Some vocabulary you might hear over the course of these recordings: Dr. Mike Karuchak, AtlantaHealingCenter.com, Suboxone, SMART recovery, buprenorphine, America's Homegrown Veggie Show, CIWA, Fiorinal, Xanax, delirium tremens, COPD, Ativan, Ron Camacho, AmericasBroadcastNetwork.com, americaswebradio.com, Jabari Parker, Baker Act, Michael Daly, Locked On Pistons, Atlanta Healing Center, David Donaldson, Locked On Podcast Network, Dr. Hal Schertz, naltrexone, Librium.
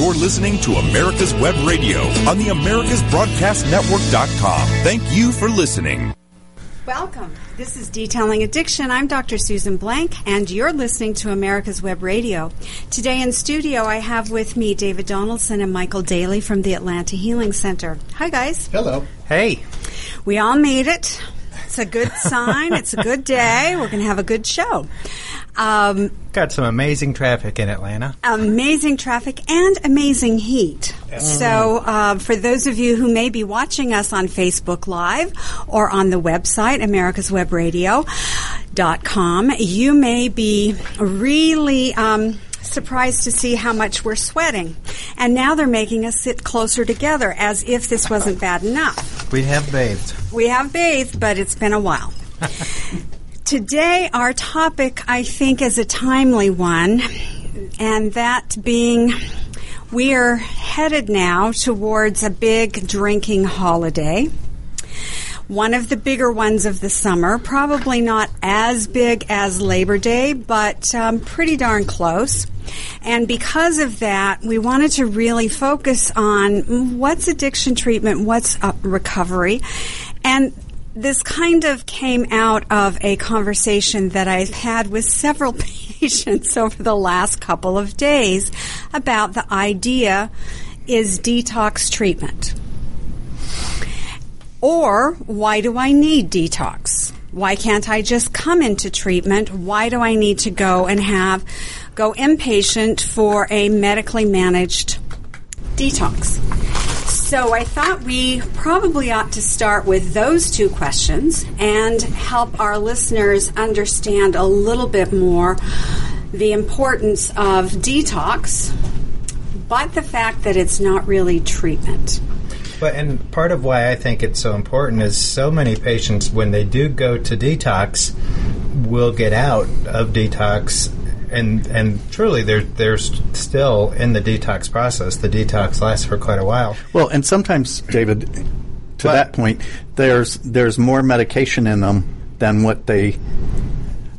You're listening to America's Web Radio on the AmericasBroadcastNetwork.com. Thank you for listening. Welcome. This is Detailing Addiction. I'm Dr. Susan Blank, and you're listening to America's Web Radio. Today in studio, I have with me David Donaldson and Michael Daly from the Atlanta Healing Center. Hi, guys. Hello. Hey. We all made it. It's a good sign. It's a good day. We're going to have a good show. Got some amazing traffic in Atlanta. Amazing traffic and amazing heat. So for those of you who may be watching us on Facebook Live or on the website, americaswebradio.com, you may be really surprised to see how much we're sweating. And now they're making us sit closer together as if this wasn't bad enough. We have bathed. We have bathed, but it's been a while. Today, our topic, I think, is a timely one, and that being we are headed now towards a big drinking holiday, one of the bigger ones of the summer, probably not as big as Labor Day, but pretty darn close. And because of that, we wanted to really focus on what's addiction treatment, what's recovery, and this kind of came out of a conversation that I've had with several patients over the last couple of days about the idea, is detox treatment? Or why do I need detox? Why can't I just come into treatment? Why do I need to go and go inpatient for a medically managed detox? So I thought we probably ought to start with those two questions and help our listeners understand a little bit more the importance of detox, but the fact that it's not really treatment. But and part of why I think it's so important is so many patients, when they do go to detox, will get out of detox. And truly, they're still in the detox process. The detox lasts for quite a while. Well, and sometimes, David, to that point, there's more medication in them than what they...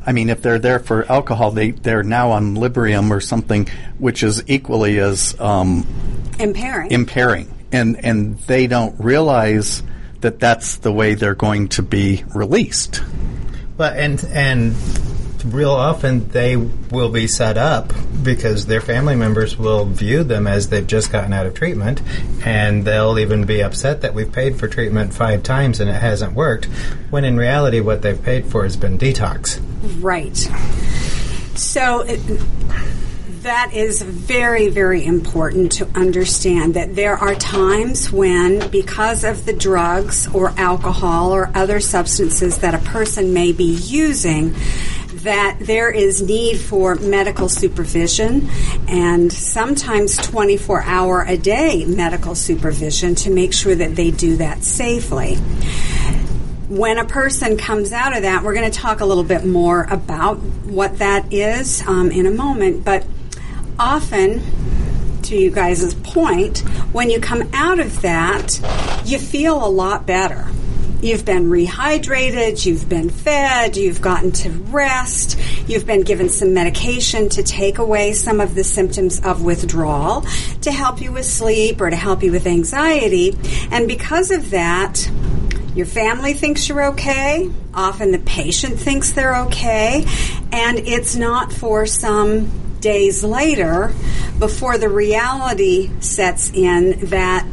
I mean, if they're there for alcohol, they're now on Librium or something, which is equally as... Impairing. And they don't realize that that's the way they're going to be released. Well, and real often they will be set up because their family members will view them as they've just gotten out of treatment, and they'll even be upset that we've paid for treatment 5 times and it hasn't worked, when in reality what they've paid for has been detox. Right. So that is very, very important to understand, that there are times when, because of the drugs or alcohol or other substances that a person may be using, that there is need for medical supervision, and sometimes 24-hour-a-day medical supervision to make sure that they do that safely. When a person comes out of that, we're going to talk a little bit more about what that is in a moment, but often, to you guys' point, when you come out of that, you feel a lot better. You've been rehydrated, you've been fed, you've gotten to rest, you've been given some medication to take away some of the symptoms of withdrawal, to help you with sleep or to help you with anxiety. And because of that, your family thinks you're okay, often the patient thinks they're okay, and it's not for some days later before the reality sets in that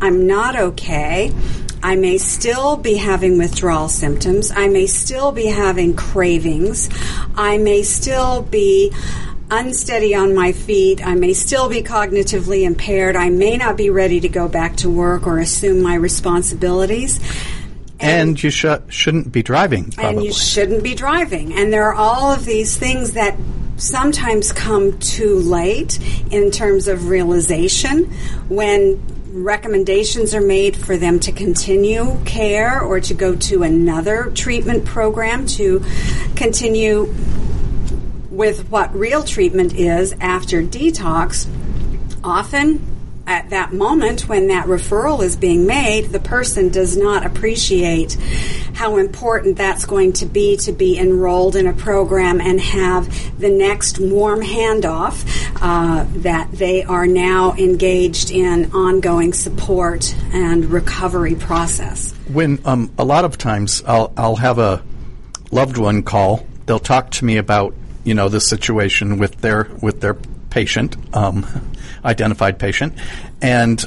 I'm not okay. I may still be having withdrawal symptoms. I may still be having cravings. I may still be unsteady on my feet. I may still be cognitively impaired. I may not be ready to go back to work or assume my responsibilities. And you shouldn't be driving, probably. And you shouldn't be driving. And there are all of these things that sometimes come too late in terms of realization when recommendations are made for them to continue care or to go to another treatment program to continue with what real treatment is after detox. Often at that moment when that referral is being made, the person does not appreciate how important that's going to be enrolled in a program and have the next warm handoff that they are now engaged in ongoing support and recovery process. When a lot of times I'll have a loved one call, they'll talk to me about, you know, the situation with their patient, identified patient, and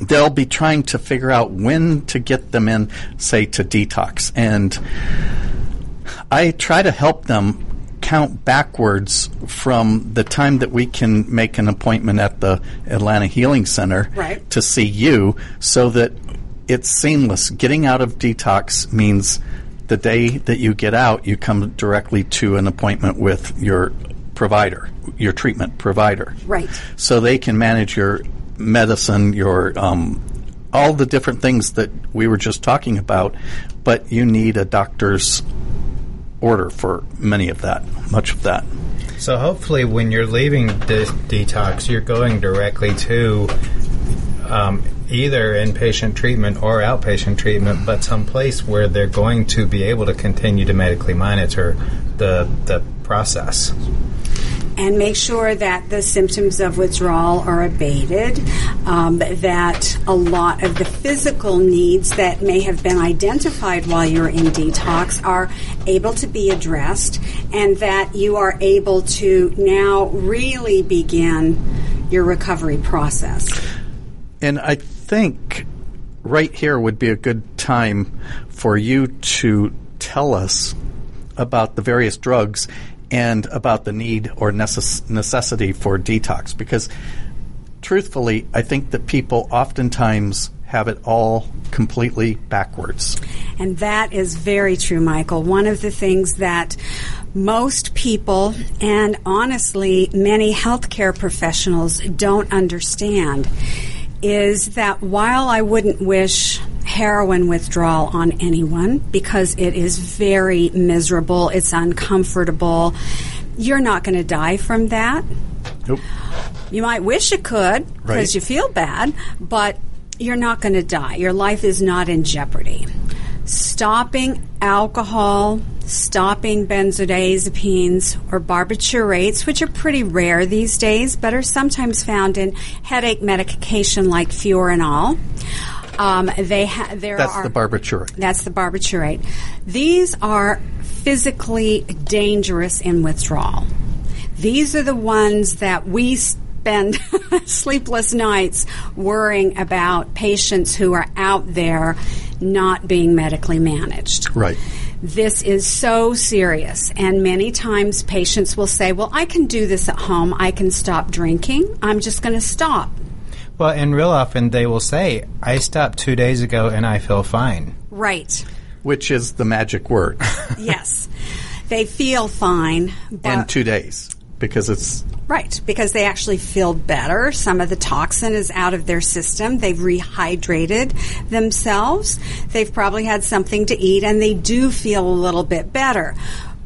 they'll be trying to figure out when to get them in, say, to detox. And I try to help them count backwards from the time that we can make an appointment at the Atlanta Healing Center right. to see you, so that it's seamless. Getting out of detox means the day that you get out, you come directly to an appointment with your provider, your treatment provider. Right. So they can manage your medicine, your all the different things that we were just talking about, but you need a doctor's order for much of that. So hopefully when you're leaving this detox, you're going directly to either inpatient treatment or outpatient treatment, but someplace where they're going to be able to continue to medically monitor the process. And make sure that the symptoms of withdrawal are abated, that a lot of the physical needs that may have been identified while you're in detox are able to be addressed, and that you are able to now really begin your recovery process. And I think right here would be a good time for you to tell us about the various drugs and about the need or necessity for detox, because truthfully, I think that people oftentimes have it all completely backwards. And that is very true, Michael. One of the things that most people, and honestly, many healthcare professionals don't understand, is that while I wouldn't wish heroin withdrawal on anyone, because it is very miserable, it's uncomfortable, you're not going to die from that. Nope. You might wish you could because you feel bad, but you're not going to die. Your life is not in jeopardy. Stopping alcohol, stopping benzodiazepines or barbiturates, which are pretty rare these days but are sometimes found in headache medication like Fiorinal. That's the barbiturate. That's the barbiturate. These are physically dangerous in withdrawal. These are the ones that we spend sleepless nights worrying about, patients who are out there not being medically managed. Right. This is so serious, and many times patients will say, well, I can do this at home. I can stop drinking. I'm just going to stop. Well, and real often they will say, I stopped 2 days ago and I feel fine. Right. Which is the magic word. Yes. They feel fine. And 2 days, because it's... Right, because they actually feel better. Some of the toxin is out of their system. They've rehydrated themselves. They've probably had something to eat, and they do feel a little bit better.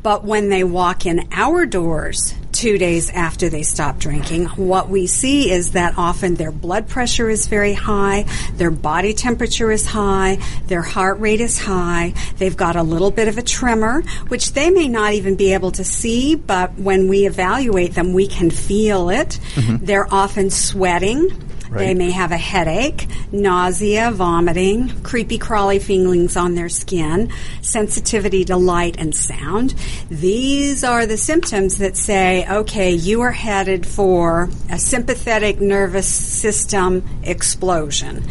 But when they walk in our doors 2 days after they stop drinking, what we see is that often their blood pressure is very high, their body temperature is high, their heart rate is high, they've got a little bit of a tremor, which they may not even be able to see, but when we evaluate them, we can feel it. Mm-hmm. They're often sweating. Right. They may have a headache, nausea, vomiting, creepy crawly feelings on their skin, sensitivity to light and sound. These are the symptoms that say, okay, you are headed for a sympathetic nervous system explosion.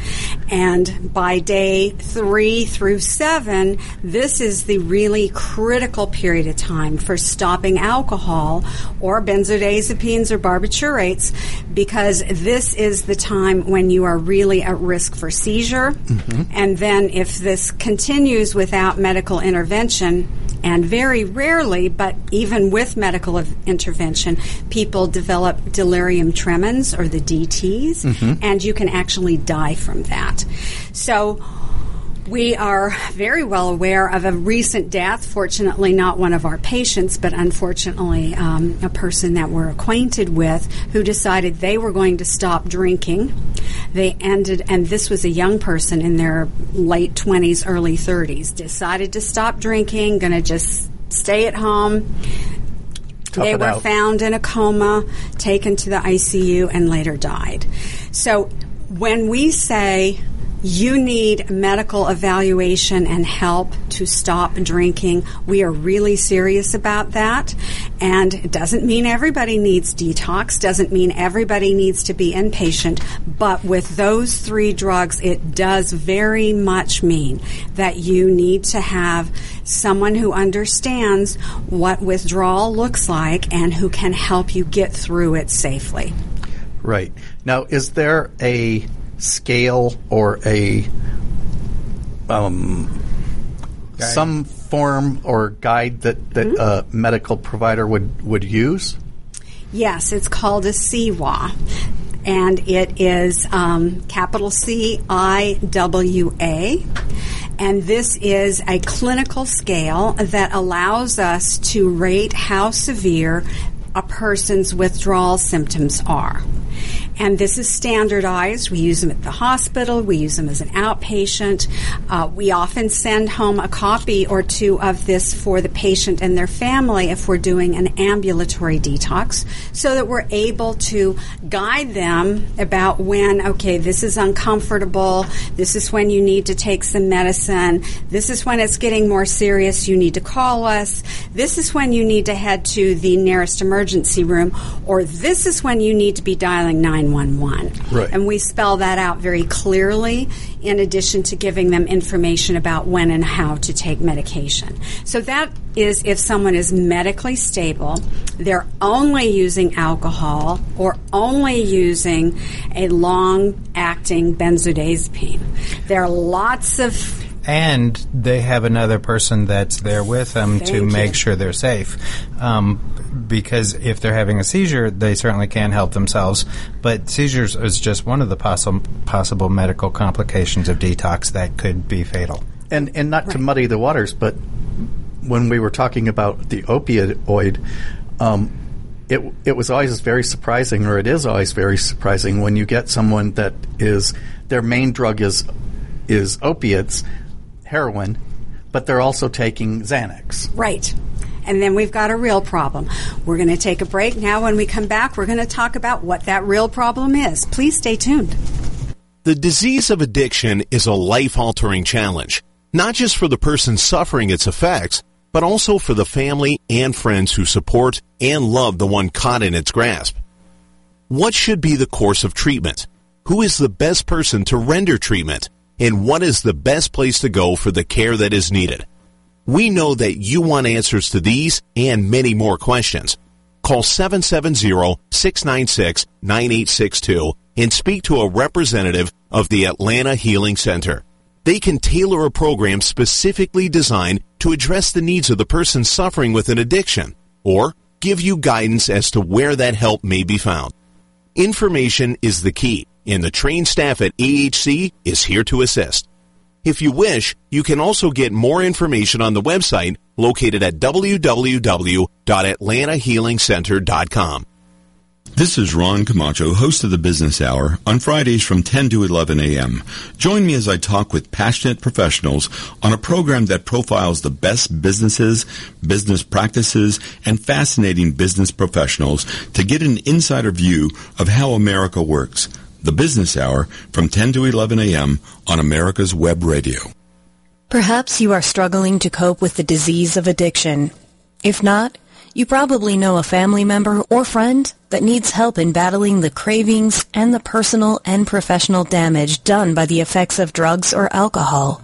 And by day 3 through 7, this is the really critical period of time for stopping alcohol or benzodiazepines or barbiturates, because this is the time when you are really at risk for seizure. Mm-hmm. And then if this continues without medical intervention, and very rarely, but even with medical intervention, people develop delirium tremens or the DTs, mm-hmm. and you can actually die from that. So We are very well aware of a recent death, fortunately not one of our patients, but unfortunately a person that we're acquainted with who decided they were going to stop drinking. They ended, and this was a young person in their late 20s, early 30s, decided to stop drinking, going to just stay at home. They were found in a coma, taken to the ICU, and later died. So when we say you need medical evaluation and help to stop drinking, we are really serious about that. And it doesn't mean everybody needs detox, doesn't mean everybody needs to be inpatient, but with those three drugs, it does very much mean that you need to have someone who understands what withdrawal looks like and who can help you get through it safely. Right. Now, is there a scale or a some form or guide that a medical provider would use? Yes, it's called a CIWA, and it is capital CIWA. And this is a clinical scale that allows us to rate how severe a person's withdrawal symptoms are. And this is standardized. We use them at the hospital. We use them as an outpatient. We often send home a copy or two of this for the patient and their family if we're doing an ambulatory detox, so that we're able to guide them about when, okay, this is uncomfortable. This is when you need to take some medicine. This is when it's getting more serious. You need to call us. This is when you need to head to the nearest emergency room, or this is when you need to be dialing 911. Right. And we spell that out very clearly, in addition to giving them information about when and how to take medication. So that is if someone is medically stable, they're only using alcohol or only using a long-acting benzodiazepine. There are lots of... And they have another person that's there with them to make sure they're safe. Because if they're having a seizure, they certainly can help themselves. But seizures is just one of the possible medical complications of detox that could be fatal. And not to muddy the waters, but when we were talking about the opioid, it was always very surprising, or it is always very surprising, when you get someone that is their main drug is opiates, heroin, but they're also taking Xanax. Right. And then we've got a real problem. We're going to take a break now. When we come back, we're going to talk about what that real problem is. Please stay tuned. The disease of addiction is a life-altering challenge, not just for the person suffering its effects, but also for the family and friends who support and love the one caught in its grasp. What should be the course of treatment? Who is the best person to render treatment? And what is the best place to go for the care that is needed? We know that you want answers to these and many more questions. Call 770-696-9862 and speak to a representative of the Atlanta Healing Center. They can tailor a program specifically designed to address the needs of the person suffering with an addiction, or give you guidance as to where that help may be found. Information is the key, and the trained staff at AHC is here to assist. If you wish, you can also get more information on the website located at www.AtlantaHealingCenter.com. This is Ron Camacho, host of the Business Hour, on Fridays from 10 to 11 a.m. Join me as I talk with passionate professionals on a program that profiles the best businesses, business practices, and fascinating business professionals to get an insider view of how America works. The Business Hour from 10 to 11 a.m. on America's Web Radio. Perhaps you are struggling to cope with the disease of addiction. If not, you probably know a family member or friend that needs help in battling the cravings and the personal and professional damage done by the effects of drugs or alcohol.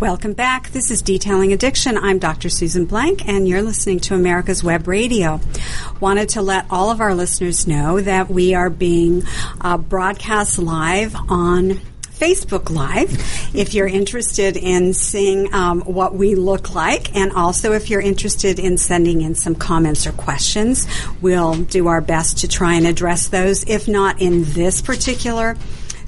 Welcome back. This is Detailing Addiction. I'm Dr. Susan Blank, and you're listening to America's Web Radio. Wanted to let all of our listeners know that we are being broadcast live on Facebook Live if you're interested in seeing what we look like, and also if you're interested in sending in some comments or questions. We'll do our best to try and address those, if not in this particular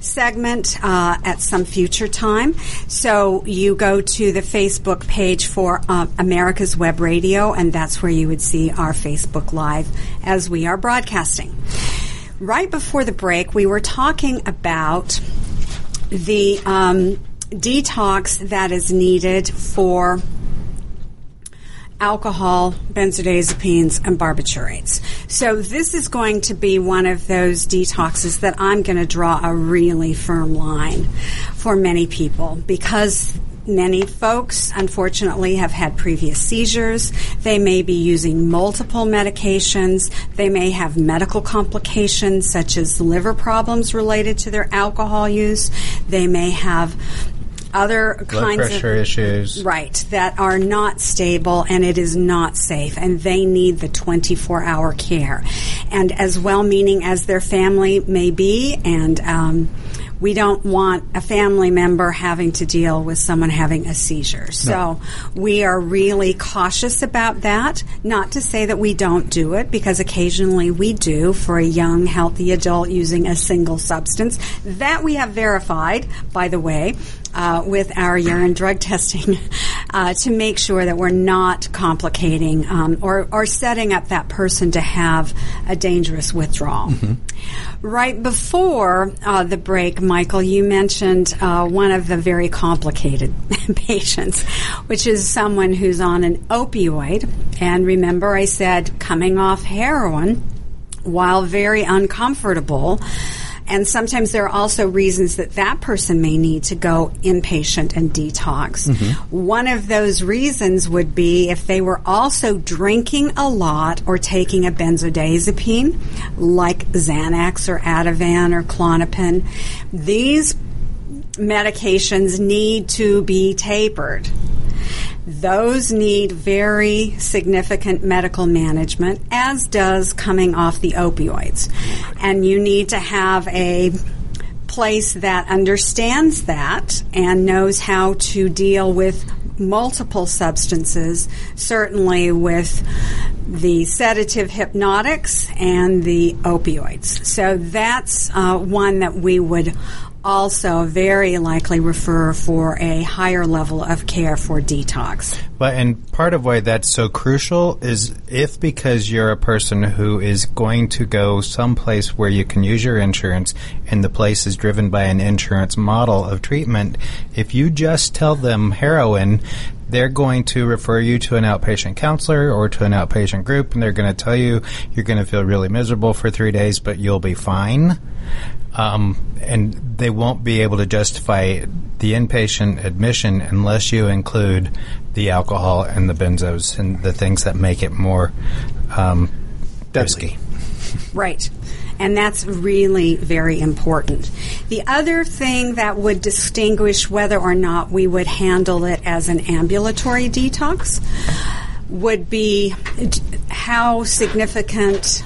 segment, at some future time. So you go to the Facebook page for America's Web Radio, and that's where you would see our Facebook Live as we are broadcasting. Right before the break, we were talking about the detox that is needed for alcohol, benzodiazepines, and barbiturates. So this is going to be one of those detoxes that I'm going to draw a really firm line for many people, because many folks, unfortunately, have had previous seizures. They may be using multiple medications. They may have medical complications such as liver problems related to their alcohol use. They may have other kinds of blood pressure issues, right, that are not stable, and it is not safe, and they need the 24-hour care. And as well-meaning as their family may be, and we don't want a family member having to deal with someone having a seizure. So we are really cautious about that. Not to say that we don't do it, because occasionally we do for a young, healthy adult using a single substance. That we have verified, by the way, with our urine drug testing to make sure that we're not complicating or setting up that person to have a dangerous withdrawal. Mm-hmm. Right before the break, Michael, you mentioned one of the very complicated patients, which is someone who's on an opioid. And remember, I said coming off heroin, while very uncomfortable. And sometimes there are also reasons that that person may need to go inpatient and detox. Mm-hmm. One of those reasons would be if they were also drinking a lot or taking a benzodiazepine, like Xanax or Ativan or Clonopin. These medications need to be tapered. Those need very significant medical management, as does coming off the opioids. And you need to have a place that understands that and knows how to deal with multiple substances, certainly with the sedative hypnotics and the opioids. So that's one that we would also very likely refer for a higher level of care for detox. But and part of why that's so crucial is if, because you're a person who is going to go someplace where you can use your insurance and the place is driven by an insurance model of treatment, if you just tell them heroin, they're going to refer you to an outpatient counselor or to an outpatient group, and they're going to tell you you're going to feel really miserable for 3 days, but you'll be fine. And they won't be able to justify the inpatient admission unless you include the alcohol and the benzos and the things that make it more risky. Right. And that's really very important. The other thing that would distinguish whether or not we would handle it as an ambulatory detox would be how significant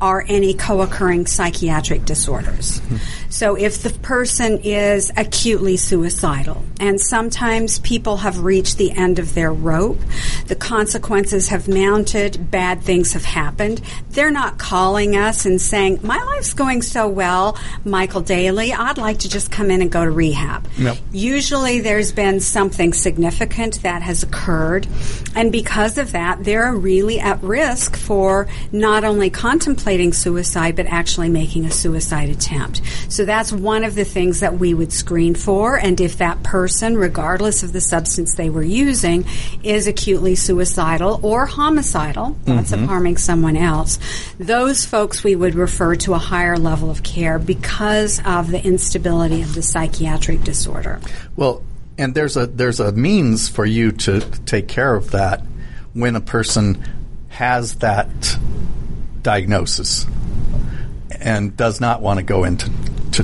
are any co-occurring psychiatric disorders. Mm-hmm. So if the person is acutely suicidal, and sometimes people have reached the end of their rope, the consequences have mounted, bad things have happened, they're not calling us and saying, my life's going so well, Michael Daly, I'd like to just come in and go to rehab. Nope. Usually there's been something significant that has occurred, and because of that, they're really at risk for not only contemplating contemplating suicide but actually making a suicide attempt. So that's one of the things that we would screen for, and if that person, regardless of the substance they were using, is acutely suicidal or homicidal, thoughts of harming someone else, those folks we would refer to a higher level of care because of the instability of the psychiatric disorder. Well, and there's a means for you to take care of that when a person has that diagnosis and does not want to go into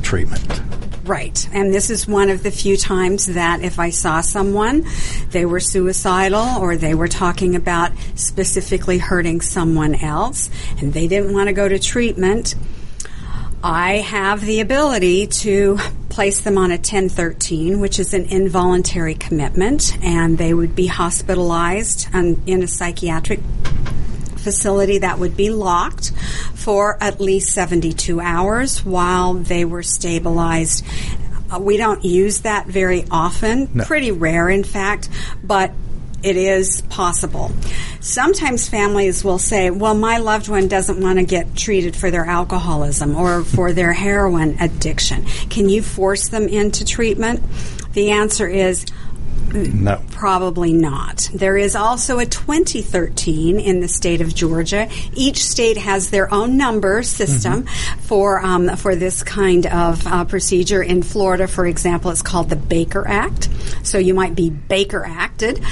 treatment. Right. And this is one of the few times that if I saw someone, they were suicidal or they were talking about specifically hurting someone else and they didn't want to go to treatment, I have the ability to place them on a 1013, which is an involuntary commitment, and they would be hospitalized in a psychiatric facility that would be locked for at least 72 hours while they were stabilized. We don't use that very often, pretty rare in fact, but it is possible. Sometimes families will say, well, my loved one doesn't want to get treated for their alcoholism or for their heroin addiction. Can you force them into treatment? The answer is no. Probably not. There is also a 2013 in the state of Georgia. Each state has their own number system for this kind of procedure. In Florida, for example, it's called the Baker Act. So you might be Baker Acted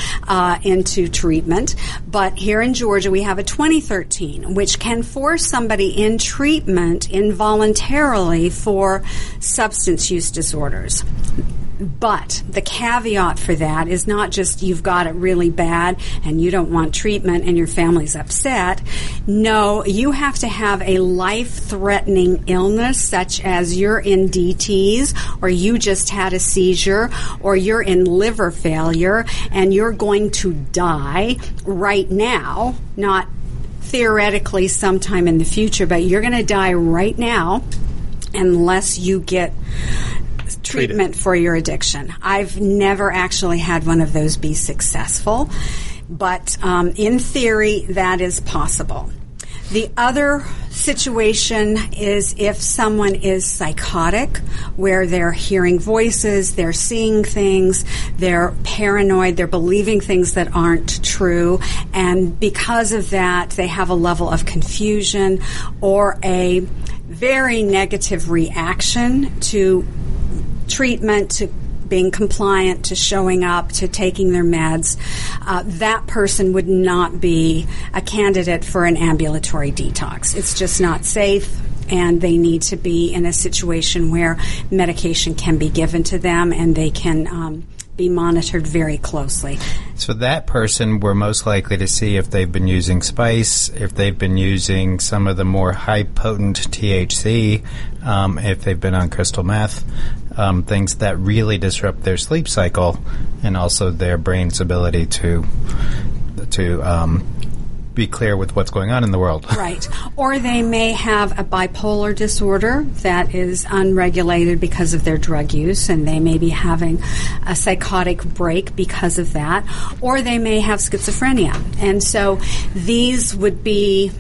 into treatment. But here in Georgia, we have a 2013, which can force somebody in treatment involuntarily for substance use disorders. But the caveat for that is not just you've got it really bad and you don't want treatment and your family's upset. No, you have to have a life-threatening illness such as you're in DTs or you just had a seizure or you're in liver failure and you're going to die right now, not theoretically sometime in the future, but you're going to die right now unless you get treatment for your addiction. I've never actually had one of those be successful, but in theory, that is possible. The other situation is if someone is psychotic, where they're hearing voices, they're seeing things, they're paranoid, they're believing things that aren't true, and because of that, they have a level of confusion or a very negative reaction to treatment, to being compliant, to showing up, to taking their meds, that person would not be a candidate for an ambulatory detox. It's just not safe, and they need to be in a situation where medication can be given to them and they can be monitored very closely. So that person we're most likely to see if they've been using spice, if they've been using some of the more high-potent THC, if they've been on crystal meth, things that really disrupt their sleep cycle and also their brain's ability to be clear with what's going on in the world. Right. Or they may have a bipolar disorder that is unregulated because of their drug use, and they may be having a psychotic break because of that. Or they may have schizophrenia. And so these would be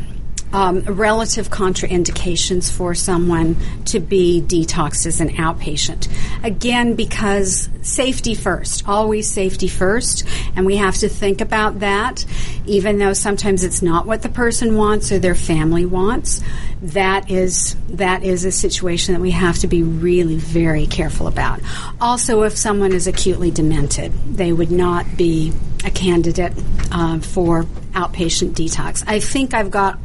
relative contraindications for someone to be detoxed as an outpatient. Again, because safety first, always safety first, and we have to think about that, even though sometimes it's not what the person wants or their family wants. That is a situation that we have to be really very careful about. Also, if someone is acutely demented, they would not be a candidate for outpatient detox. I think I've got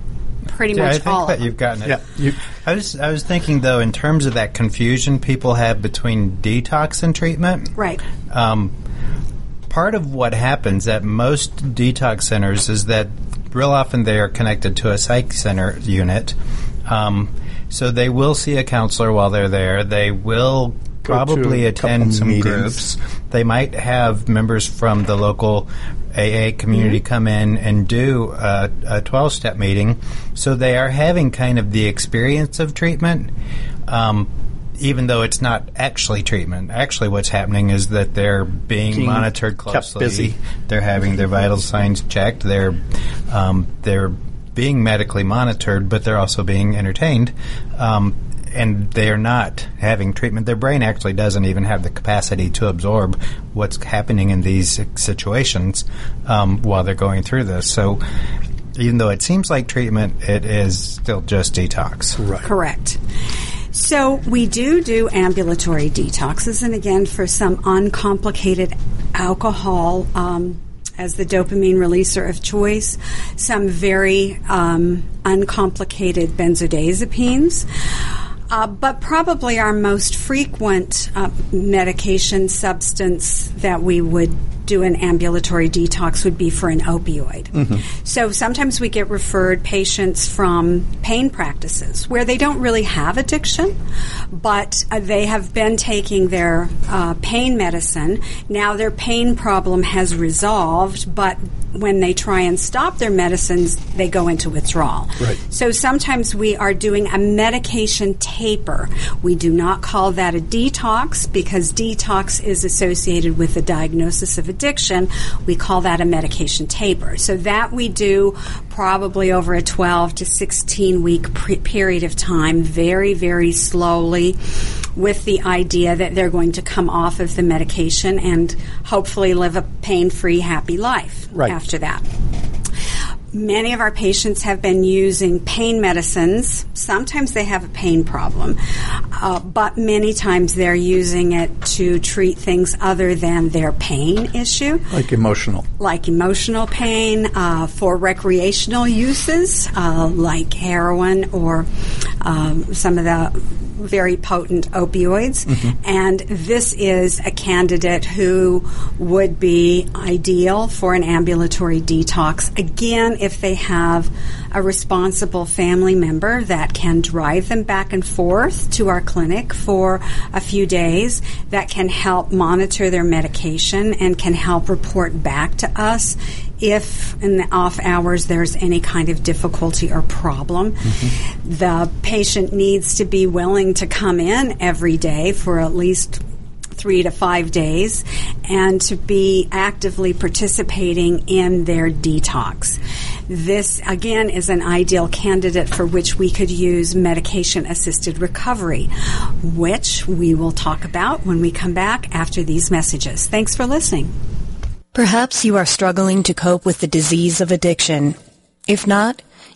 pretty much all. I think that you've gotten it. Yeah. I was thinking, though, in terms of that confusion people have between detox and treatment. Right. Part of what happens at most detox centers is that real often they are connected to a psych center unit. So they will see a counselor while they're there. They will probably attend some meetings. Groups. They might have members from the local AA community come in and do a 12-step meeting. So they are having kind of the experience of treatment, even though it's not actually treatment. Actually, what's happening is that they're being monitored closely. Kept busy. They're having their vital signs checked. They're being medically monitored, but they're also being entertained, and they're not having treatment. Their brain actually doesn't even have the capacity to absorb what's happening in these situations while they're going through this. So even though it seems like treatment, it is still just detox. Right. Correct. So we do ambulatory detoxes, and again, for some uncomplicated alcohol as the dopamine releaser of choice, some very uncomplicated benzodiazepines. But probably our most frequent medication substance that we would do an ambulatory detox would be for an opioid. Mm-hmm. So sometimes we get referred patients from pain practices where they don't really have addiction, but they have been taking their pain medicine. Now their pain problem has resolved, but when they try and stop their medicines, they go into withdrawal. Right. So sometimes we are doing a medication taper. We do not call that a detox because detox is associated with the diagnosis of addiction. We call that a medication taper. So that we do probably over a 12 to 16-week period of time, very, very slowly, with the idea that they're going to come off of the medication and hopefully live a pain-free, happy life after that. Many of our patients have been using pain medicines. Sometimes they have a pain problem, but many times they're using it to treat things other than their pain issue. Like emotional pain, for recreational uses, like heroin or some of the very potent opioids. Mm-hmm. And this is a candidate who would be ideal for an ambulatory detox. Again, if they have a responsible family member that can drive them back and forth to our clinic for a few days, that can help monitor their medication and can help report back to us if in the off hours there's any kind of difficulty or problem. Mm-hmm. The patient needs to be willing to come in every day for at least 3 to 5 days and to be actively participating in their detox. This, again, is an ideal candidate for which we could use medication-assisted recovery, which we will talk about when we come back after these messages. Thanks for listening. Perhaps you are struggling to cope with the disease of addiction. If not,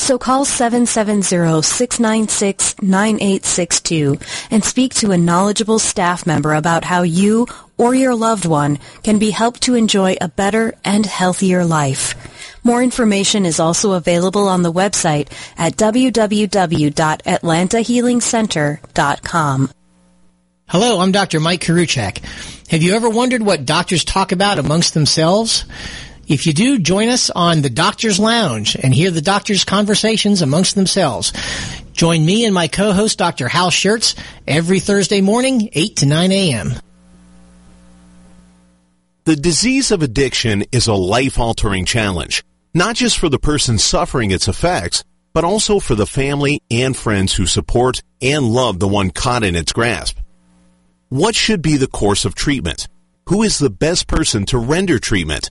So call 770-696-9862 and speak to a knowledgeable staff member about how you or your loved one can be helped to enjoy a better and healthier life. More information is also available on the website at www.AtlantaHealingCenter.com. Hello, I'm Dr. Mike Karuchak. Have you ever wondered what doctors talk about amongst themselves? If you do, join us on the Doctor's Lounge and hear the doctors' conversations amongst themselves. Join me and my co-host, Dr. Hal Schertz, every Thursday morning, 8 to 9 a.m. The disease of addiction is a life-altering challenge, not just for the person suffering its effects, but also for the family and friends who support and love the one caught in its grasp. What should be the course of treatment? Who is the best person to render treatment?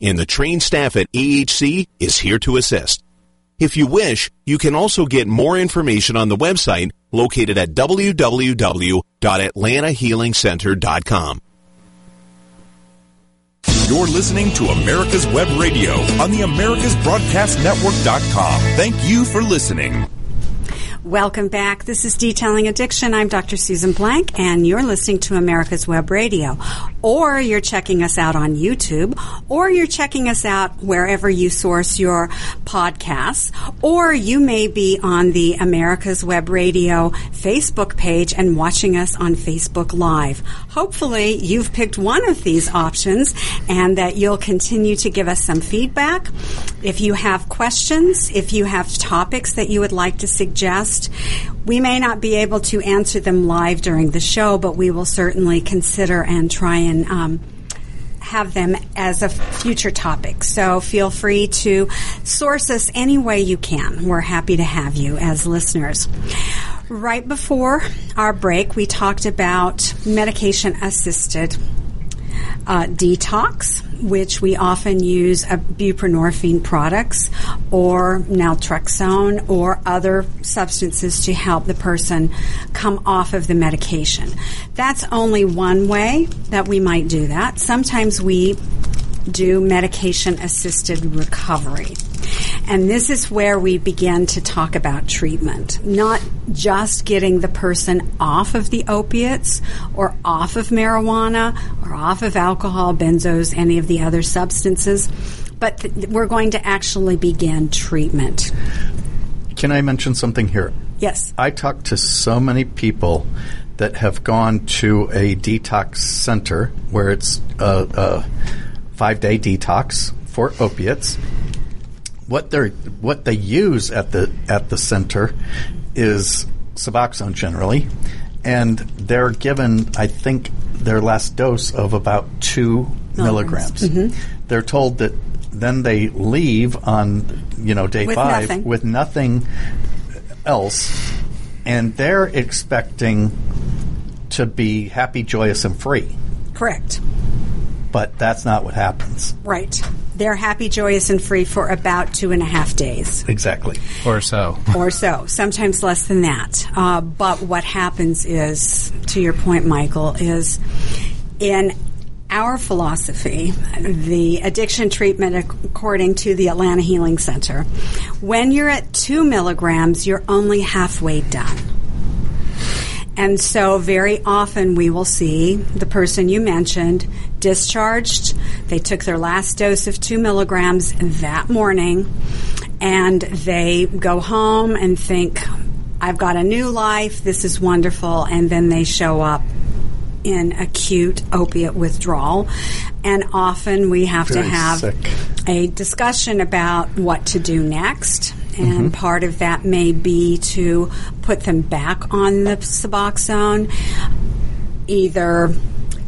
and the trained staff at AHC is here to assist. If you wish, you can also get more information on the website located at www.AtlantaHealingCenter.com. You're listening to America's Web Radio on the AmericasBroadcastNetwork.com. Thank you for listening. Welcome back. This is Detailing Addiction. I'm Dr. Susan Blank, and you're listening to America's Web Radio. Or you're checking us out on YouTube, or you're checking us out wherever you source your podcasts, or you may be on the America's Web Radio Facebook page and watching us on Facebook Live. Hopefully, you've picked one of these options and that you'll continue to give us some feedback. If you have questions, if you have topics that you would like to suggest, we may not be able to answer them live during the show, but we will certainly consider and try and have them as a future topic. So feel free to source us any way you can. We're happy to have you as listeners. Right before our break, we talked about medication-assisted detox, which we often use buprenorphine products or naltrexone or other substances to help the person come off of the medication. That's only one way that we might do that. Sometimes we do medication-assisted recovery. And this is where we begin to talk about treatment, not just getting the person off of the opiates or off of marijuana or off of alcohol, benzos, any of the other substances, but we're going to actually begin treatment. Can I mention something here? Yes. I talk to so many people that have gone to a detox center where it's a 5-day detox for opiates. What they use at the center is Suboxone generally, and they're given, I think, their last dose of about 2 milligrams. Mm-hmm. They're told that then they leave on day five with nothing else, and they're expecting to be happy, joyous, and free. Correct. But that's not what happens. Right. They're happy, joyous, and free for about 2.5 days. Exactly. Or so. Sometimes less than that. But what happens is, to your point, Michael, is in our philosophy, the addiction treatment according to the Atlanta Healing Center, when you're at 2 milligrams, you're only halfway done. And so very often we will see the person you mentioned discharged. They took their last dose of 2 milligrams that morning, and they go home and think, I've got a new life, this is wonderful, and then they show up in acute opiate withdrawal. And often we have to have a discussion about what to do next. And part of that may be to put them back on the Suboxone, either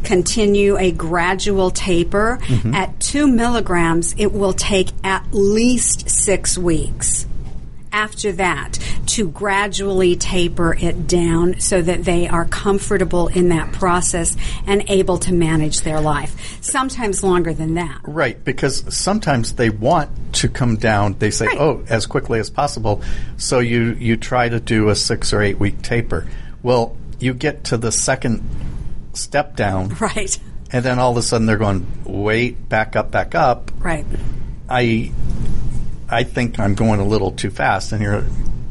continue a gradual taper. Mm-hmm. At 2 milligrams, it will take at least 6 weeks after that to gradually taper it down so that they are comfortable in that process and able to manage their life. Sometimes longer than that. Right, because sometimes they want to come down. They say, as quickly as possible. So you try to do a 6 or 8 week taper. Well, you get to the second step down. Right. And then all of a sudden they're going, wait, back up. Right. I think I'm going a little too fast, and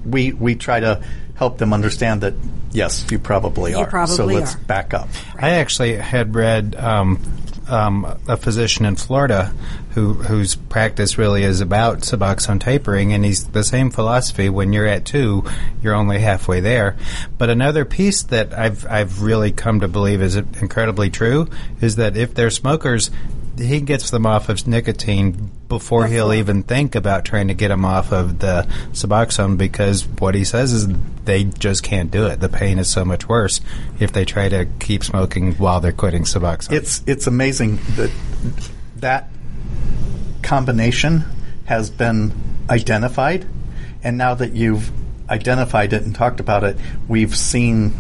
we try to help them understand that, yes, you probably are. So let's back up. Right. I actually had read a physician in Florida whose practice really is about Suboxone tapering, and he's the same philosophy. When you're at 2, you're only halfway there. But another piece that I've really come to believe is incredibly true is that if they're smokers, he gets them off of nicotine before he'll even think about trying to get them off of the Suboxone, because what he says is they just can't do it. The pain is so much worse if they try to keep smoking while they're quitting Suboxone. It's amazing that that combination has been identified, and now that you've identified it and talked about it, we've seen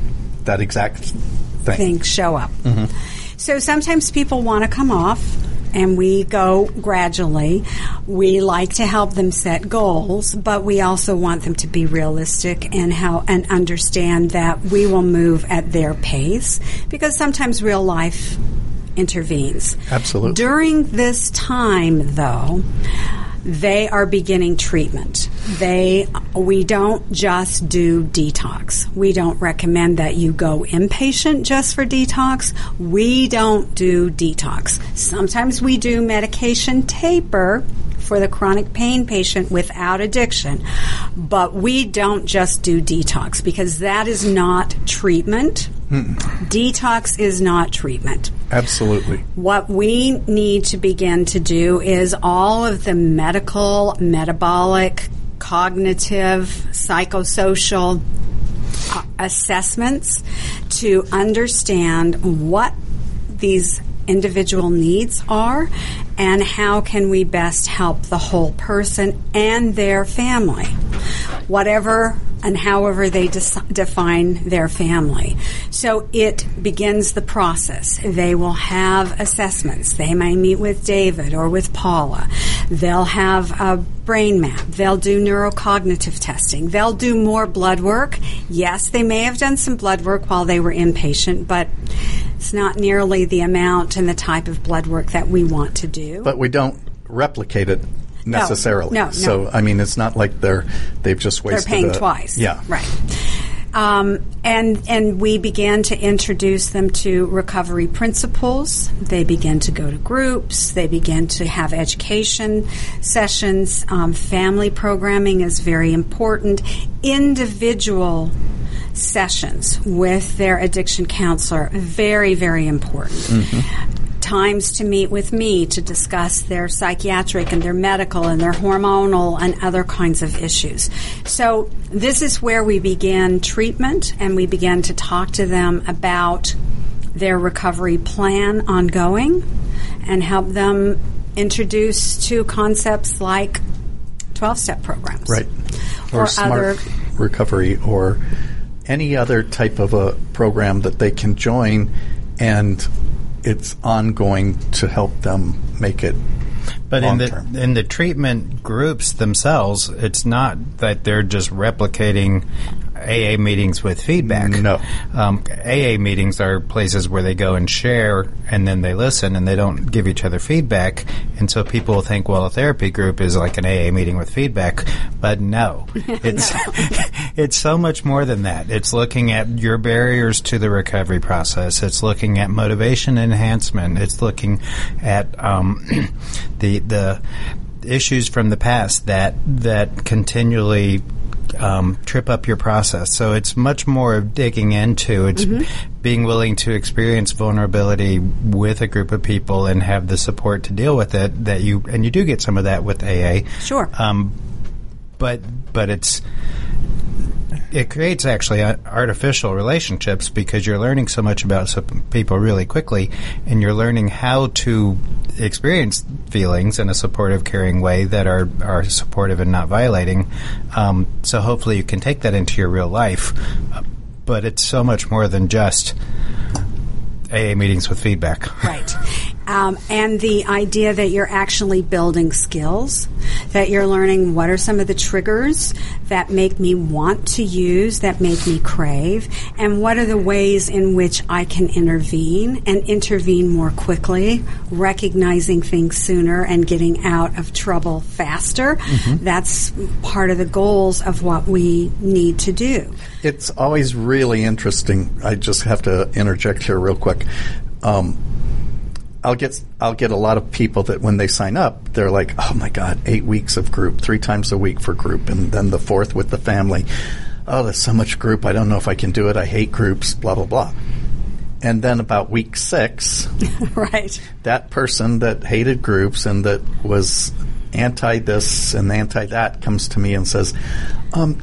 that exact thing show up. Mm-hmm. So sometimes people want to come off, and we go gradually. We like to help them set goals, but we also want them to be realistic and understand that we will move at their pace, because sometimes real life intervenes. Absolutely. During this time, though, they are beginning treatment. We don't just do detox. We don't recommend that you go inpatient just for detox. We don't do detox. Sometimes we do medication taper for the chronic pain patient without addiction. But we don't just do detox because that is not treatment. Mm-mm. Detox is not treatment. Absolutely. What we need to begin to do is all of the medical, metabolic, cognitive, psychosocial assessments to understand what these individual needs are and how can we best help the whole person and their family, whatever and however they define their family. So it begins the process. They will have assessments. They may meet with David or with Paula. They'll have a brain map. They'll do neurocognitive testing. They'll do more blood work. Yes, they may have done some blood work while they were inpatient, but it's not nearly the amount and the type of blood work that we want to do. But we don't replicate it necessarily. No. So, I mean, it's not like they've just wasted. They're paying twice. Yeah. Right. And we began to introduce them to recovery principles. They began to go to groups. They began to have education sessions. Family programming is very important. Individual sessions with their addiction counselor, very, very important. Mm-hmm. Times to meet with me to discuss their psychiatric and their medical and their hormonal and other kinds of issues. So this is where we began treatment, and we began to talk to them about their recovery plan ongoing and help them introduce to concepts like 12-step programs. Right. Or SMART recovery or any other type of a program that they can join, and it's ongoing to help them make it long-term. But in the treatment groups themselves, it's not that they're just replicating AA meetings with feedback. No. AA meetings are places where they go and share, and then they listen, and they don't give each other feedback. And so people think, well, a therapy group is like an AA meeting with feedback. But no. It's it's so much more than that. It's looking at your barriers to the recovery process. It's looking at motivation enhancement. It's looking at the issues from the past that continually trip up your process. So it's much more of digging into. It's being willing to experience vulnerability with a group of people and have the support to deal with it. And you do get some of that with AA. Sure. But it creates actually artificial relationships because you're learning so much about people really quickly, and you're learning how to experience feelings in a supportive, caring way that are supportive and not violating. So hopefully you can take that into your real life. But it's so much more than just AA meetings with feedback. Right. And the idea that you're actually building skills, that you're learning what are some of the triggers that make me want to use, that make me crave, and what are the ways in which I can intervene and intervene more quickly, recognizing things sooner and getting out of trouble faster. Mm-hmm. That's part of the goals of what we need to do. It's always really interesting. I just have to interject here real quick. I'll get a lot of people that when they sign up, they're like, oh, my God, 8 weeks of group, 3 times a week for group, and then the 4th with the family. Oh, there's so much group. I don't know if I can do it. I hate groups, blah, blah, blah. And then about week 6, right, that person that hated groups and that was anti this and anti that comes to me and says,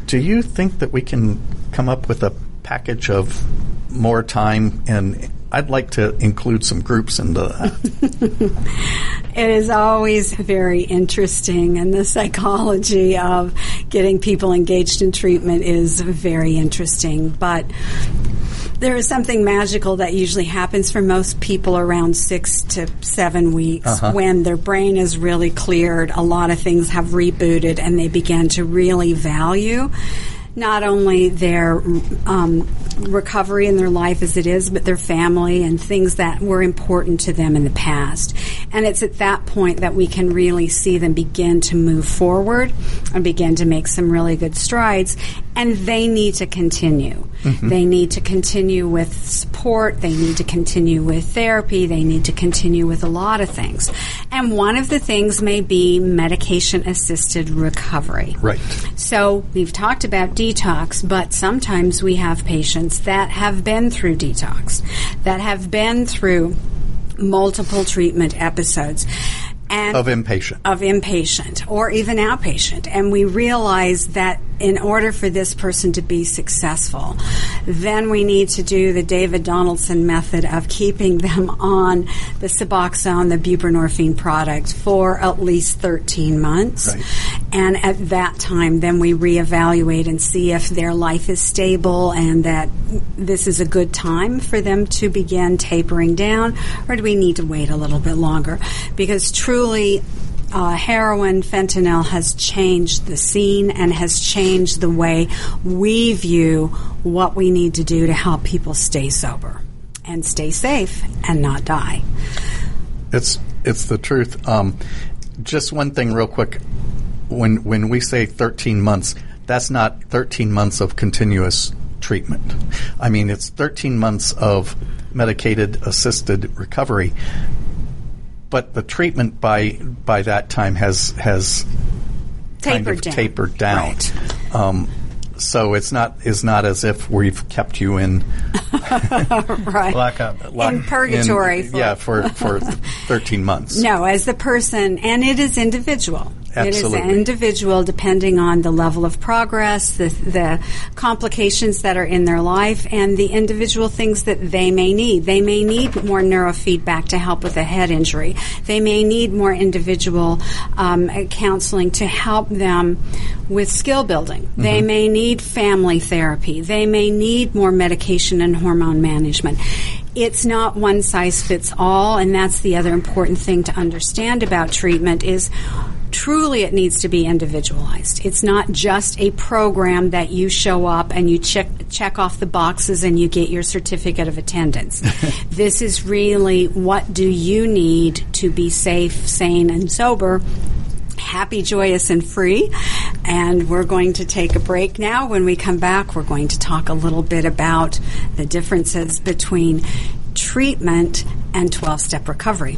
do you think that we can come up with a package of more time, and I'd like to include some groups into that. It is always very interesting, and the psychology of getting people engaged in treatment is very interesting. But there is something magical that usually happens for most people around 6 to 7 weeks when their brain is really cleared, a lot of things have rebooted, and they begin to really value not only their recovery in their life as it is, but their family and things that were important to them in the past. And it's at that point that we can really see them begin to move forward and begin to make some really good strides. And they need to continue. Mm-hmm. They need to continue with support. They need to continue with therapy. They need to continue with a lot of things. And one of the things may be medication-assisted recovery. Right. So we've talked about detox, but sometimes we have patients that have been through detox, that have been through multiple treatment episodes. And of inpatient or even outpatient. And we realize that in order for this person to be successful, then we need to do the David Donaldson method of keeping them on the Suboxone, the buprenorphine product, for at least 13 months. Right. And at that time, then we reevaluate and see if their life is stable and that this is a good time for them to begin tapering down, or do we need to wait a little bit longer? Because truly, heroin, fentanyl has changed the scene and has changed the way we view what we need to do to help people stay sober and stay safe and not die. It's the truth. Just one thing real quick. When we say 13 months, that's not 13 months of continuous treatment. I mean, it's 13 months of medication-assisted recovery. But the treatment by that time has tapered down. Right. So it's not as if we've kept you in right. lockup in purgatory. For 13 months. No, as the person, and it is individual. Absolutely. It is individual depending on the level of progress, the complications that are in their life, and the individual things that they may need. They may need more neurofeedback to help with a head injury. They may need more individual counseling to help them with skill building. Mm-hmm. They may need family therapy. They may need more medication and hormone management. It's not one size fits all, and that's the other important thing to understand about treatment is truly it needs to be individualized. It's not just a program that you show up and you check off the boxes and you get your certificate of attendance. This is really what do you need to be safe, sane, and sober, happy, joyous, and free. And we're going to take a break now. When we come back, we're going to talk a little bit about the differences between treatment and 12-step recovery.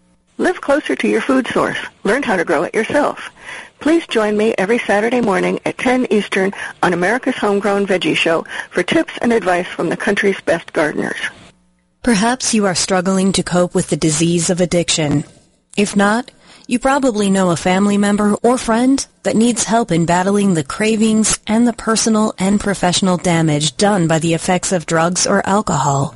Live closer to your food source. Learn how to grow it yourself. Please join me every Saturday morning at 10 Eastern on America's Homegrown Veggie Show for tips and advice from the country's best gardeners. Perhaps you are struggling to cope with the disease of addiction. If not, you probably know a family member or friend that needs help in battling the cravings and the personal and professional damage done by the effects of drugs or alcohol.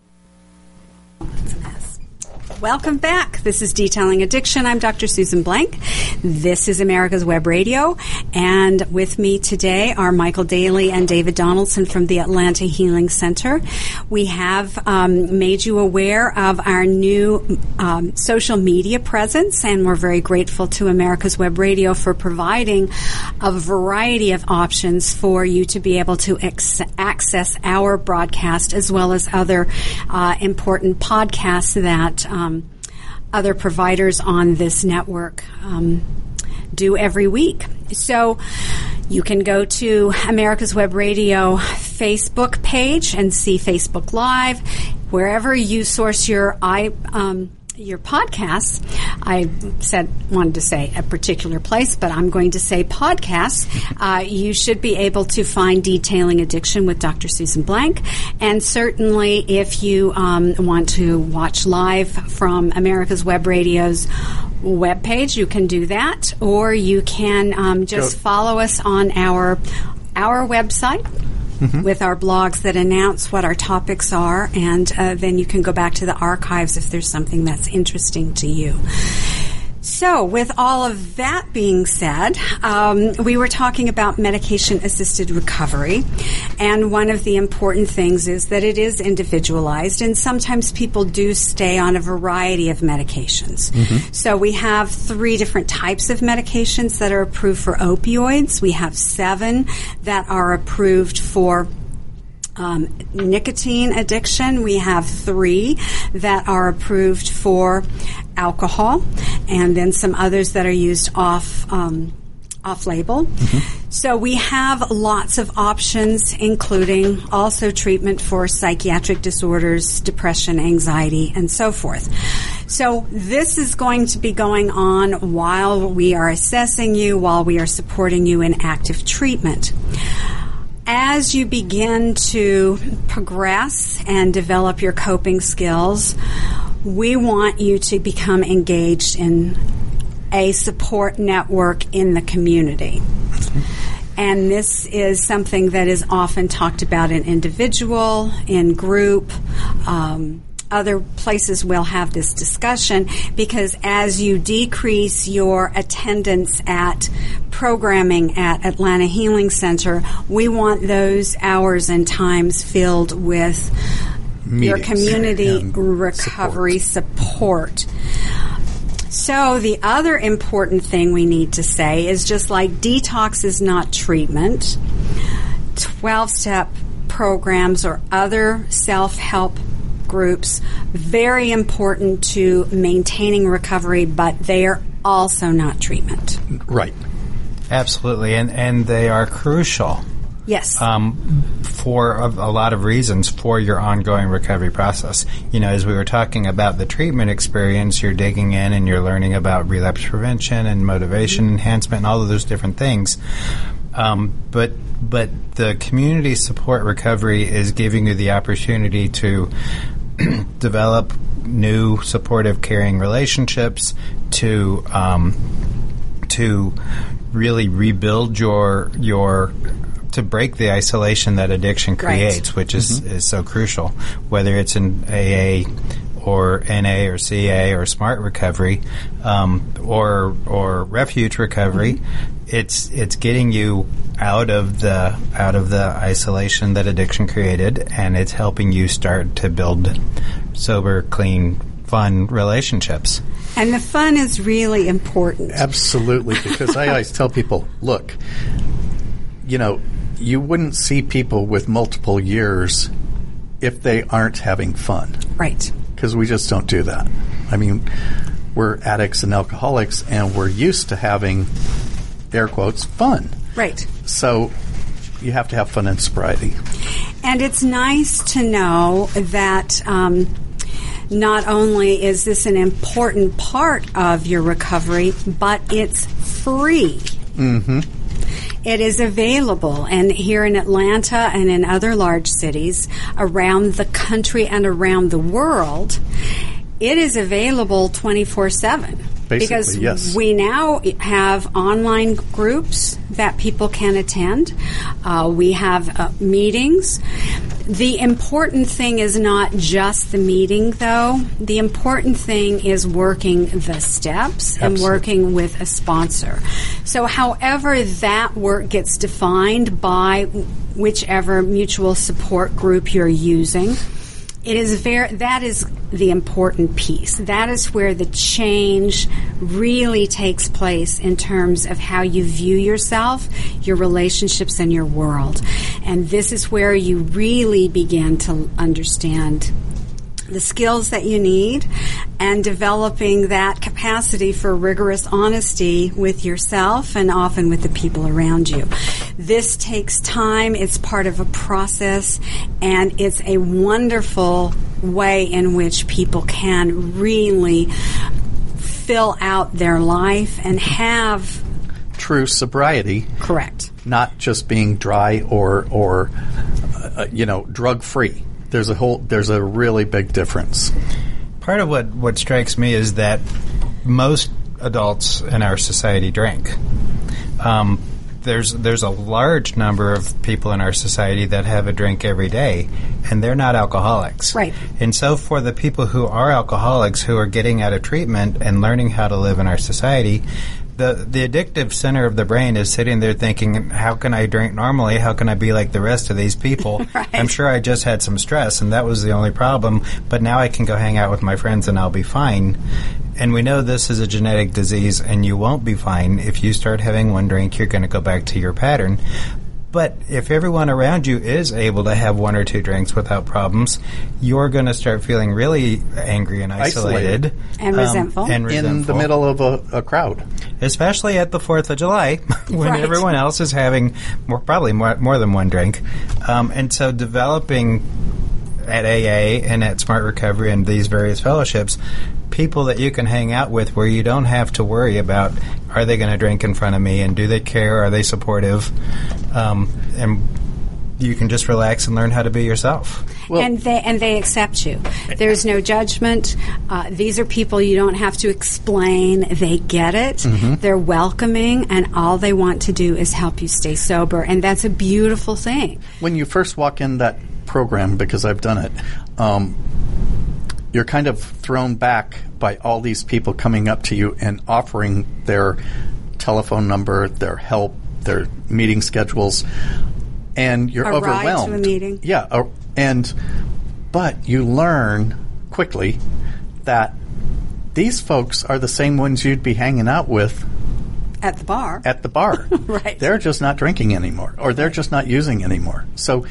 Welcome back. This is Detailing Addiction. I'm Dr. Susan Blank. This is America's Web Radio. And with me today are Michael Daly and David Donaldson from the Atlanta Healing Center. We have made you aware of our new social media presence, and we're very grateful to America's Web Radio for providing a variety of options for you to be able to access our broadcast as well as other important podcasts that other providers on this network do every week. So you can go to America's Web Radio Facebook page and see Facebook Live. Wherever you source your podcasts, I wanted to say a particular place, but I'm going to say podcasts. You should be able to find Detailing Addiction with Dr. Susan Blank. And certainly if you want to watch live from America's Web Radio's webpage, you can do that. Or you can just follow us on our website. Mm-hmm. With our blogs that announce what our topics are, and then you can go back to the archives if there's something that's interesting to you. So with all of that being said, we were talking about medication-assisted recovery, and one of the important things is that it is individualized, and sometimes people do stay on a variety of medications. Mm-hmm. So we have 3 different types of medications that are approved for opioids. We have 7 that are approved for nicotine addiction. We have 3 that are approved for alcohol, and then some others that are used off-label. Mm-hmm. So we have lots of options, including also treatment for psychiatric disorders, depression, anxiety, and so forth. So this is going to be going on while we are assessing you, while we are supporting you in active treatment. As you begin to progress and develop your coping skills, we want you to become engaged in a support network in the community. And this is something that is often talked about in individual, in group. Other places will have this discussion, because as you decrease your attendance at programming at Atlanta Healing Center, we want those hours and times filled with meetings, your community recovery support. So the other important thing we need to say is, just like detox is not treatment, 12-step programs or other self-help groups, very important to maintaining recovery, but they are also not treatment. Right. Absolutely. And they are crucial. Yes. For a lot of reasons for your ongoing recovery process. You know, as we were talking about the treatment experience, you're digging in and you're learning about relapse prevention and motivation enhancement and all of those different things. But the community support recovery is giving you the opportunity to develop new supportive, caring relationships, to really rebuild to break the isolation that addiction creates, right, which is so crucial. Whether it's in AA or NA or CA or SMART recovery, or refuge recovery, it's getting you out of the isolation that addiction created, and it's helping you start to build sober, clean, fun relationships. And the fun is really important. Absolutely, because I always tell people, look, you know, you wouldn't see people with multiple years if they aren't having fun. Right. Because we just don't do that. I mean, we're addicts and alcoholics, and we're used to having, air quotes, fun. Right. So you have to have fun in sobriety. And it's nice to know that not only is this an important part of your recovery, but it's free. Mm-hmm. It is available, and here in Atlanta and in other large cities around the country and around the world, it is available 24/7. basically, because yes. We now have online groups that people can attend. We have meetings. The important thing is not just the meeting, though. The important thing is working the steps Absolutely. And working with a sponsor. So however that work gets defined by whichever mutual support group you're using, it is that is the important piece. That is where the change really takes place in terms of how you view yourself, your relationships, and your world. And this is where you really begin to understand the skills that you need and developing that capacity for rigorous honesty with yourself and often with the people around you. This takes time. It's part of a process, and it's a wonderful way in which people can really fill out their life and have true sobriety. Correct. Not just being dry or drug-free. There's a really big difference. Part of what strikes me is that most adults in our society drink. There's a large number of people in our society that have a drink every day, and they're not alcoholics. Right. And so for the people who are alcoholics who are getting out of treatment and learning how to live in our society, the addictive center of the brain is sitting there thinking, how can I drink normally? How can I be like the rest of these people? Right. I'm sure I just had some stress, and that was the only problem, but now I can go hang out with my friends and I'll be fine. And we know this is a genetic disease, and you won't be fine. If you start having one drink, you're going to go back to your pattern. But if everyone around you is able to have one or two drinks without problems, you're going to start feeling really angry and isolated. And resentful. In the middle of a crowd. Especially at the 4th of July, when right. everyone else is having probably more than one drink. And so developing at AA and at SMART Recovery and these various fellowships, people that you can hang out with where you don't have to worry about, are they going to drink in front of me, and do they care, are they supportive, and you can just relax and learn how to be yourself. Well, and they accept you. There's no judgment. These are people you don't have to explain. They get it. Mm-hmm. They're welcoming, and all they want to do is help you stay sober, and that's a beautiful thing. When you first walk in that program, because I've done it, you're kind of thrown back by all these people coming up to you and offering their telephone number, their help, their meeting schedules, and you're overwhelmed. A ride to a meeting. Yeah, but you learn quickly that these folks are the same ones you'd be hanging out with at the bar. At the bar. Right. They're just not drinking anymore, or they're just not using anymore. So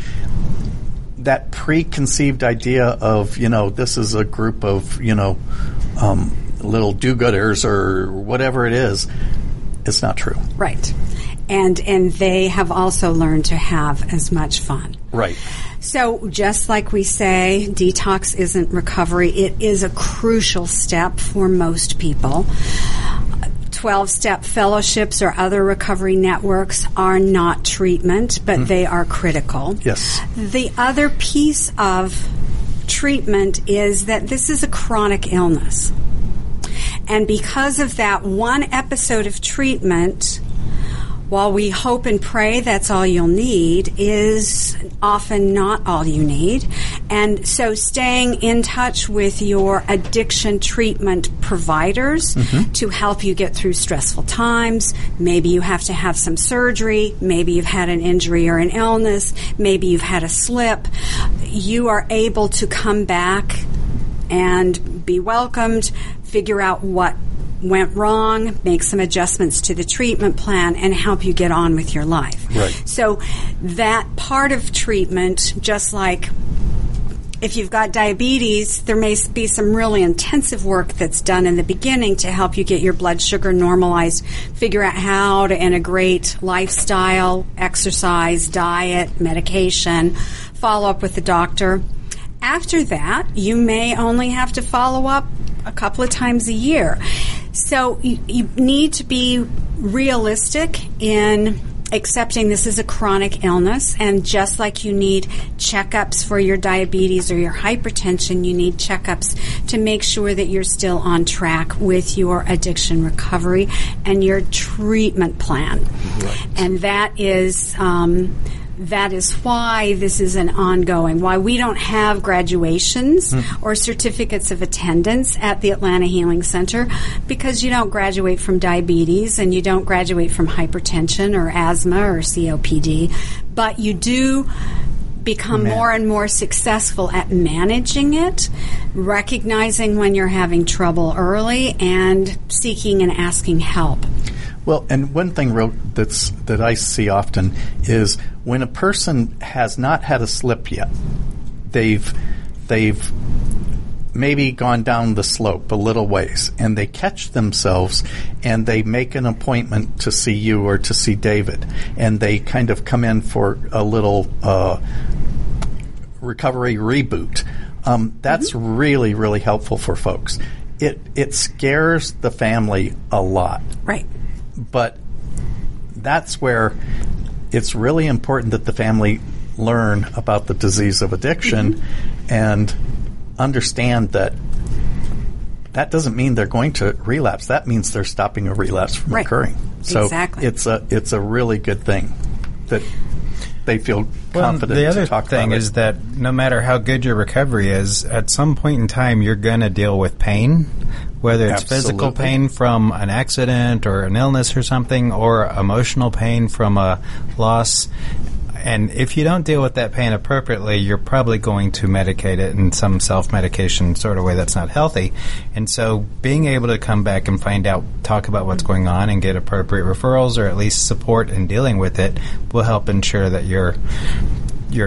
that preconceived idea of, this is a group of, little do-gooders or whatever it is, it's not true. Right. And they have also learned to have as much fun. Right. So just like we say, detox isn't recovery. It is a crucial step for most people. 12-step fellowships or other recovery networks are not treatment, but they are critical. Yes. The other piece of treatment is that this is a chronic illness. And because of that one episode of treatment, while we hope and pray that's all you'll need, is often not all you need. And so staying in touch with your addiction treatment providers to help you get through stressful times. Maybe you have to have some surgery. Maybe you've had an injury or an illness. Maybe you've had a slip. You are able to come back and be welcomed, figure out what went wrong, make some adjustments to the treatment plan, and help you get on with your life. Right. So that part of treatment, just like if you've got diabetes, there may be some really intensive work that's done in the beginning to help you get your blood sugar normalized, figure out how to integrate lifestyle, exercise, diet, medication, follow up with the doctor. After that, you may only have to follow up a couple of times a year. So you need to be realistic in accepting this is a chronic illness, and just like you need checkups for your diabetes or your hypertension, you need checkups to make sure that you're still on track with your addiction recovery and your treatment plan. Right. And that is why this is an ongoing, why we don't have graduations or certificates of attendance at the Atlanta Healing Center, because you don't graduate from diabetes and you don't graduate from hypertension or asthma or COPD, but you do become more and more successful at managing it, recognizing when you're having trouble early, and seeking and asking help. Well, and one thing that I see often is when a person has not had a slip yet, they've maybe gone down the slope a little ways, and they catch themselves, and they make an appointment to see you or to see David, and they kind of come in for a little recovery reboot. That's really, really helpful for folks. It scares the family a lot. Right. But that's where it's really important that the family learn about the disease of addiction and understand that that doesn't mean they're going to relapse. That means they're stopping a relapse from occurring. So it's a really good thing that they feel confident to talk about it. The other thing is that no matter how good your recovery is, at some point in time you're going to deal with pain, whether it's physical pain from an accident or an illness or something, or emotional pain from a loss. And if you don't deal with that pain appropriately, you're probably going to medicate it in some self-medication sort of way that's not healthy. And so being able to come back and find out, talk about what's going on and get appropriate referrals or at least support in dealing with it will help ensure that you're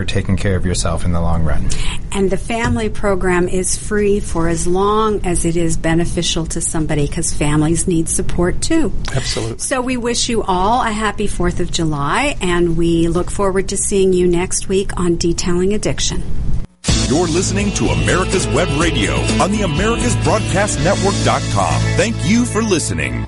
taking care of yourself in the long run. And the family program is free for as long as it is beneficial to somebody, because families need support too. Absolutely. So we wish you all a happy 4th of July, and we look forward to seeing you next week on Detailing Addiction. You're listening to America's Web Radio on the AmericasBroadcastNetwork.com. Thank you for listening.